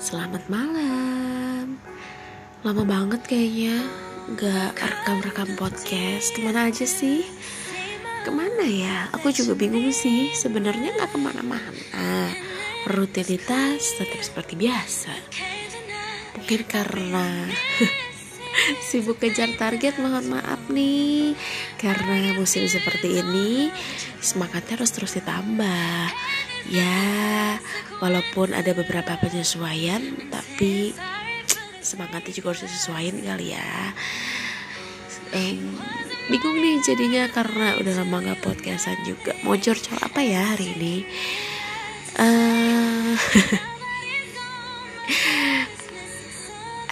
Selamat malam. Lama banget kayaknya gak rekam podcast. Kemana aja sih? Kemana ya? Aku juga bingung sih. Sebenarnya gak kemana-mana. Rutinitas tetap seperti biasa. Mungkin karena sibuk kejar target, mohon maaf nih. Karena musim seperti ini semangatnya harus terus ditambah. Ya, walaupun ada beberapa penyesuaian, tapi semangatnya juga harus disesuaikan kali ya. Bingung nih jadinya karena udah lama gak podcastan juga. Mau curcol apa ya hari ini?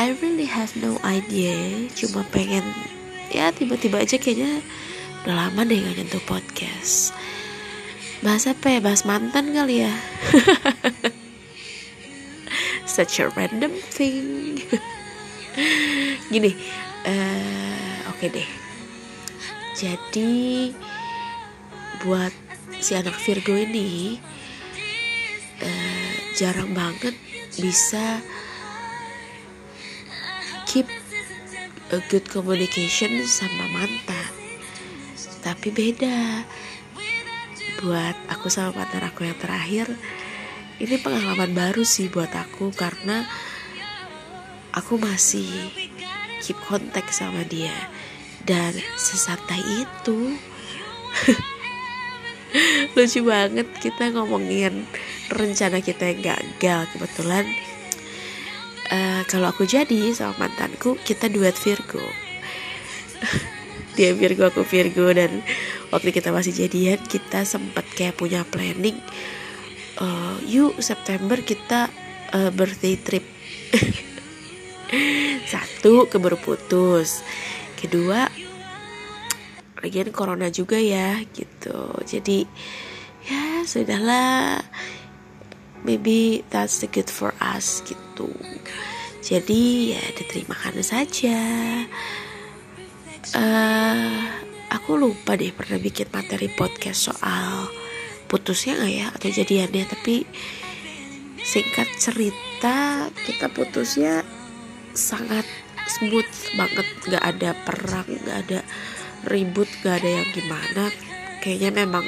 I really have no idea. Cuma pengen, ya tiba-tiba aja kayaknya udah lama deh gak nyentuh podcast. Bahas apa ya? Bahas mantan kali ya. Such a random thing. Gini, oke deh. Jadi buat si anak Virgo ini jarang banget bisa keep a good communication sama mantan. Tapi beda buat aku sama partner aku yang terakhir. Ini pengalaman baru sih buat aku, karena aku masih keep kontak sama dia. Dan sesantai itu. Lucu banget kita ngomongin rencana kita yang gagal. Kebetulan kalau aku jadi sama mantanku, kita duet Virgo. Dia Virgo, aku Virgo. Dan waktu kita masih jadian, kita sempat kayak punya planning, yuk September kita birthday trip. Satu, keburu putus. Kedua, lagian corona juga ya gitu. Jadi ya sudahlah, maybe that's the good for us gitu. Jadi ya diterimakan saja. Aku lupa deh pernah bikin materi podcast soal putusnya gak ya, atau jadiannya. Tapi singkat cerita, kita putusnya sangat smooth banget. Gak ada perang, gak ada ribut, gak ada yang gimana. Kayaknya memang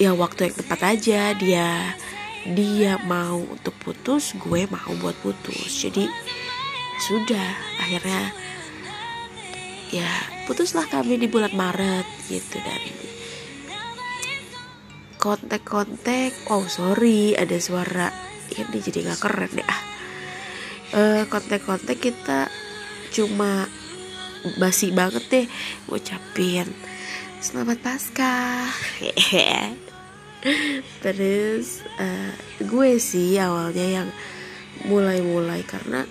ya waktu yang tepat aja. Dia mau untuk putus, gue mau buat putus. Jadi sudah, akhirnya ya putuslah kami di bulan Maret gitu. Dan kontak-kontak, oh sorry ada suara ini jadi gak keren deh. Kontak-kontak kita cuma basi banget deh ngucapin selamat Paskah. Terus gue sih awalnya yang mulai-mulai, karena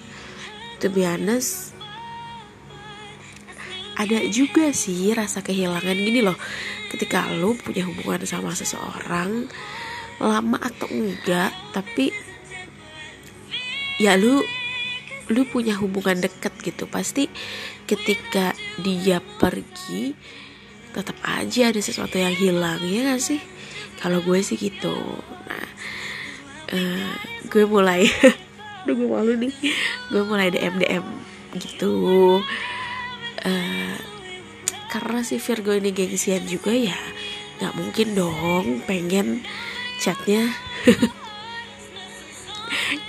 to be honest ada juga sih rasa kehilangan gini loh. Ketika lo punya hubungan sama seseorang, lama atau enggak, tapi ya lo punya hubungan deket gitu. Pasti ketika dia pergi, tetap aja ada sesuatu yang hilang, ya gak sih? Kalau gue sih gitu. Nah, gue mulai aduh gue malu nih. Gue mulai DM gitu. Karena si Virgo ini gengsian juga ya, gak mungkin dong pengen chatnya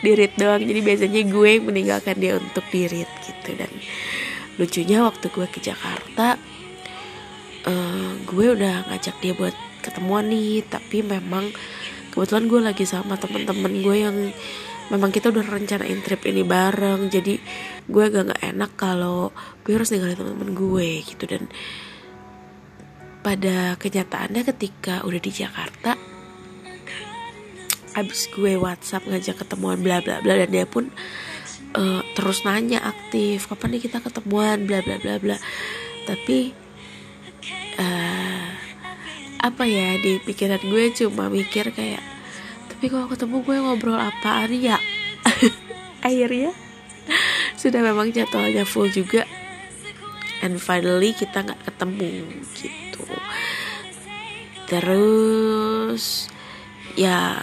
di-read doang. Jadi biasanya gue meninggalkan dia untuk di-read gitu. Dan lucunya waktu gue ke Jakarta, gue udah ngajak dia buat ketemuan nih. Tapi memang kebetulan gue lagi sama temen-temen gue yang memang kita udah rencanain trip ini bareng. Jadi gue agak gak enak kalau gue harus ninggalin teman-teman gue gitu. Dan pada kenyataannya ketika udah di Jakarta, abis gue WhatsApp ngajak ketemuan bla bla bla, dan dia pun terus nanya aktif, kapan nih kita ketemuan bla bla bla bla. Tapi apa ya, di pikiran gue cuma mikir kayak, tapi kalau ketemu gue ngobrol apaan ya. Akhirnya sudah memang jadwalnya full juga, and finally kita gak ketemu gitu. Terus ya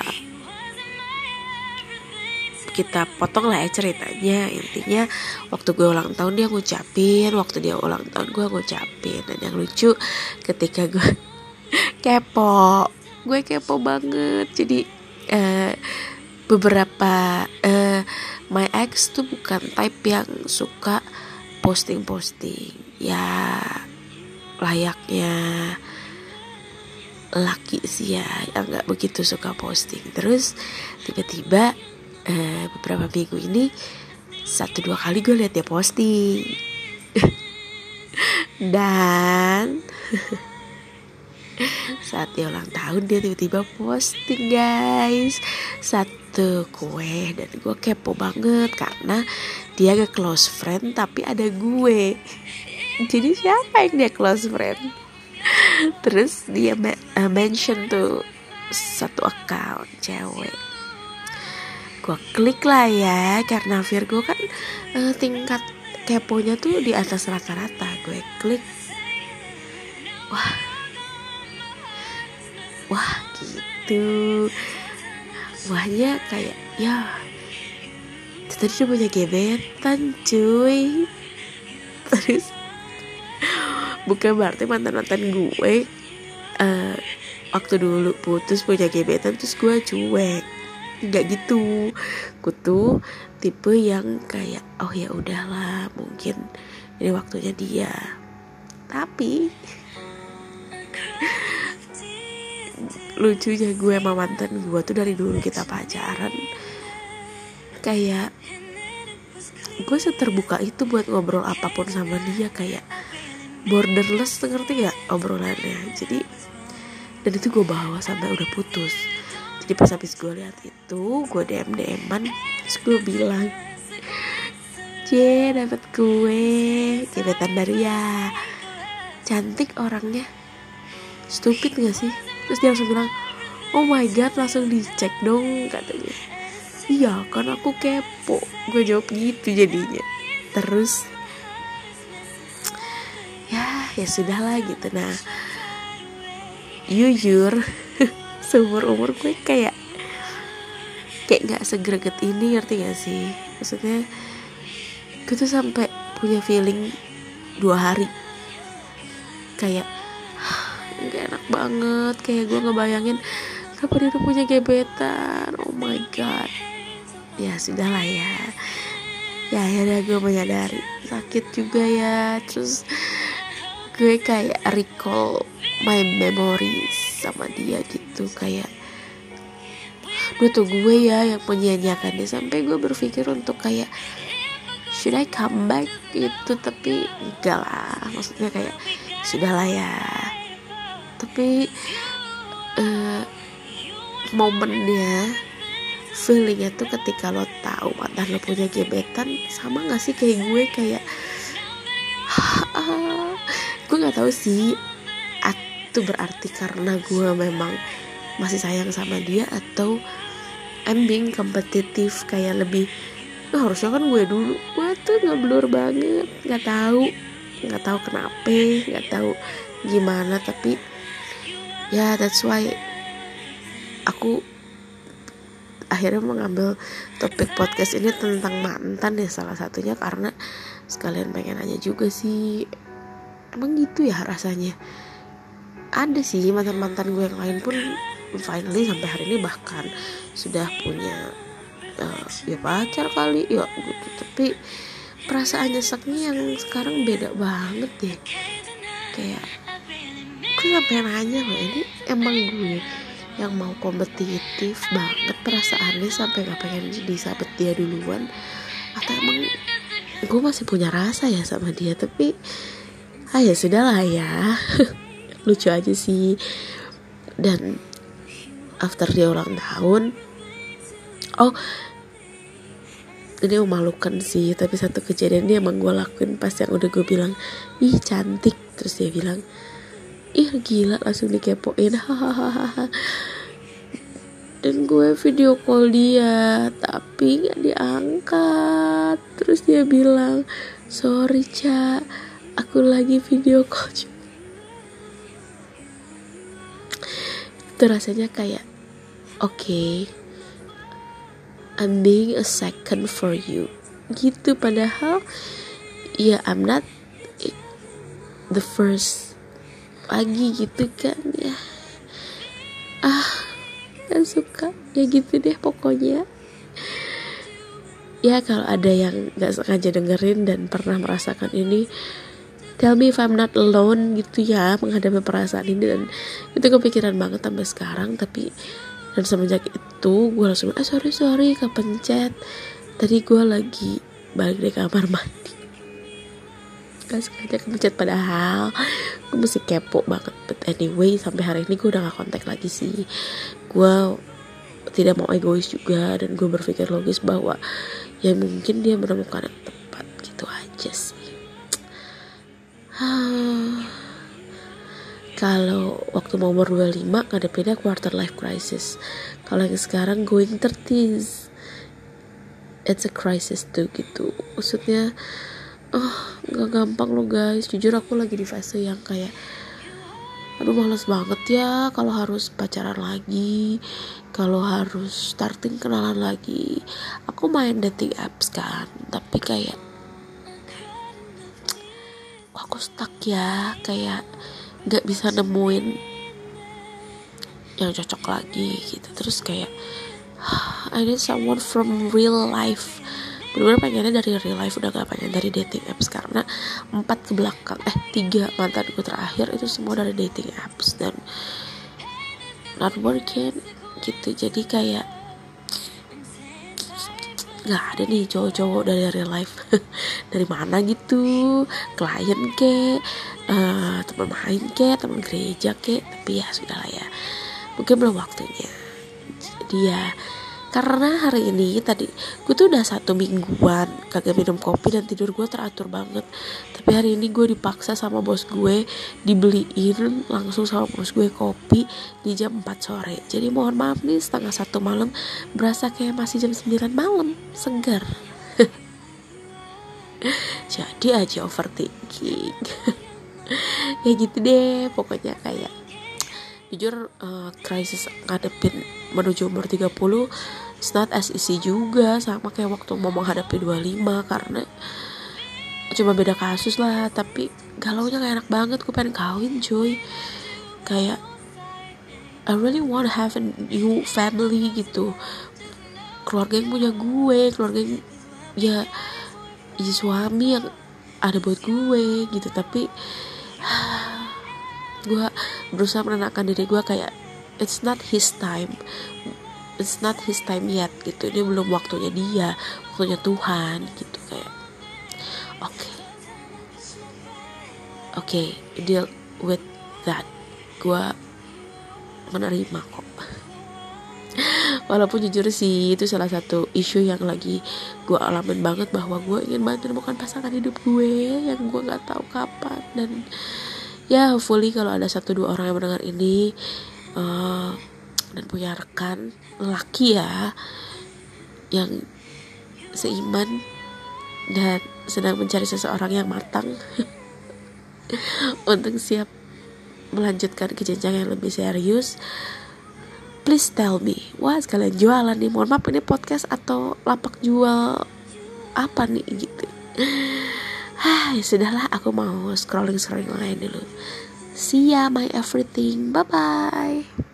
kita potong lah ya ceritanya. Intinya waktu gue ulang tahun dia ngucapin, waktu dia ulang tahun gue ngucapin. Dan yang lucu ketika gue kepo banget. Jadi beberapa my ex tuh bukan type yang suka posting-posting. Ya layaknya laki sih ya, yang gak begitu suka posting. Terus tiba-tiba beberapa minggu ini 1-2 kali gue liat dia posting. Dan saat dia ulang tahun dia tiba-tiba posting guys, satu kue. Dan gue kepo banget karena dia gak close friend tapi ada gue. Jadi siapa yang dia close friend? Terus dia mention tuh satu account cewek. Gue klik lah ya, karena Virgo kan tingkat keponya tuh di atas rata-rata. Gue klik, wah gitu. Wahnya kayak ya tadi dia punya gebetan cuy. Terus bukan berarti mantan-mantan gue waktu dulu putus punya gebetan terus gue cuek, nggak gitu. Gue tuh tipe yang kayak oh ya udahlah, mungkin ini waktunya dia. Tapi lucunya gue sama mantan gue tuh dari dulu kita pacaran, kayak gue seterbuka itu buat ngobrol apapun sama dia, kayak borderless, ngerti gak obrolannya. Jadi dan itu gue bawa sampai udah putus. Jadi pas habis gue lihat itu gue DM-an, terus gue bilang, "Cie, dapet kue gebetan baru ya, cantik orangnya, stupid gak sih?" Terus dia langsung bilang, "Oh my god, langsung dicek dong," katanya. Iya kan aku kepo, gue jawab gitu jadinya. Terus ya sudahlah gitu. Nah jujur seumur-umur gue kayak nggak segreget ini, ngerti nggak sih maksudnya? Gue tuh sampai punya feeling 2 hari kayak nggak enak banget, kayak gue ngebayangin kenapa dia udah punya gebetan, oh my god. Ya sudahlah ya akhirnya gue menyadari, sakit juga ya. Terus gue kayak recall my memories sama dia gitu, kayak duh tuh gue ya yang menyia-nyiakan dia. Sampai gue berpikir untuk kayak should I come back gitu, tapi enggak lah, maksudnya kayak sudahlah ya. Tapi momennya, feelingnya tuh ketika lo tahu mantan lo punya gebetan, sama nggak sih kayak gue, kayak gue nggak tahu sih itu berarti karena gue memang masih sayang sama dia atau I'm being kompetitif, kayak lebih harusnya kan gue dulu. Gue tuh ngeblur banget, nggak tahu kenapa, nggak tahu gimana, tapi ya that's why aku akhirnya mengambil topik podcast ini tentang mantan ya, salah satunya karena sekalian pengen nanya juga sih. Emang gitu ya rasanya. Ada sih mantan-mantan gue yang lain pun finally sampai hari ini bahkan sudah punya ya pacar kali ya gitu. Tapi perasaan nyeseknya yang sekarang beda banget deh. Kayak gue gak pengen nanya loh, ini emang gue yang mau kompetitif banget perasaannya sampai gak pengen disabet dia duluan, atau emang gue masih punya rasa ya sama dia? Tapi ya sudahlah ya. Lucu aja sih. Dan after dia ulang tahun, ini memalukan sih, tapi satu kejadian ini emang gue lakuin pas yang udah gue bilang, "Ih cantik," terus dia bilang, "Ih gila," langsung dikepoin. Dan gue video call dia tapi gak diangkat. Terus dia bilang, "Sorry Ca, aku lagi video call." Itu rasanya kayak oke, I'm being a second for you gitu, padahal ya I'm not the first lagi gitu kan ya. Gak suka ya gitu deh pokoknya. Ya kalau ada yang gak sengaja dengerin dan pernah merasakan ini, tell me if I'm not alone gitu ya menghadapi perasaan ini. Dan itu kepikiran banget sampai sekarang. Tapi dan semenjak itu gue langsung sorry kepencet, tadi gue lagi balik dari kamar mandi gak sengaja kepencet, padahal gue masih kepo banget. But anyway, sampai hari ini gue udah gak kontak lagi sih. Gue tidak mau egois juga, dan gue berpikir logis bahwa ya mungkin dia menemukan yang tepat gitu aja sih. Kalau waktu mau umur 25 ngadepinnya quarter life crisis. Kalau yang sekarang going 30s, it's a crisis tuh gitu. Maksudnya gak gampang loh guys. Jujur aku lagi di fase yang kayak aduh males banget ya kalau harus pacaran lagi, kalau harus starting kenalan lagi. Aku main dating apps kan, tapi kayak aku stuck ya, kayak nggak bisa nemuin yang cocok lagi gitu. Terus kayak I need someone from real life. Bener-bener pengennya dari real life, udah gak pengen dari dating apps, karena 3 mantanku terakhir itu semua dari dating apps dan not working gitu. Jadi kayak nggak ada nih cowok-cowok dari real life dari mana gitu, klien ke teman main ke teman gereja ke. Tapi ya sudahlah ya, mungkin belum waktunya. Jadi ya karena hari ini tadi gue tuh udah 1 mingguan kagak minum kopi dan tidur gue teratur banget. Tapi hari ini gue dipaksa sama bos gue, dibeliin langsung sama bos gue kopi di jam 4 sore. Jadi mohon maaf nih, 1:30 malam berasa kayak masih jam 9 malam segar. Jadi aja overthinking. Ya gitu deh pokoknya. Kayak jujur krisis ngadepin menuju umur 30 it's not as easy juga, sama kayak waktu mau menghadapi 25, karena cuma beda kasus lah. Tapi galaunya gak enak banget. Gue pengen kawin cuy, kayak I really wanna have a new family gitu, keluarga yang punya gue, keluarga yang ya suami yang ada buat gue gitu. Tapi gue berusaha menenangkan diri gue kayak it's not his time yet gitu. Ini belum waktunya dia, waktunya Tuhan gitu. Kayak okay, deal with that, gue menerima kok. Walaupun jujur sih itu salah satu isu yang lagi gue alamin banget, bahwa gue ingin banget menemukan pasangan hidup gue yang gue nggak tahu kapan. Dan ya hopefully kalau ada 1-2 orang yang mendengar ini dan punya rekan lelaki ya yang seiman dan sedang mencari seseorang yang matang untuk siap melanjutkan ke jenjang yang lebih serius, please tell me. Wah sekalian jualan nih, mohon maaf ini podcast atau lapak jual apa nih gitu. Ya sudahlah, aku mau scrolling lain dulu. See ya my everything, bye bye.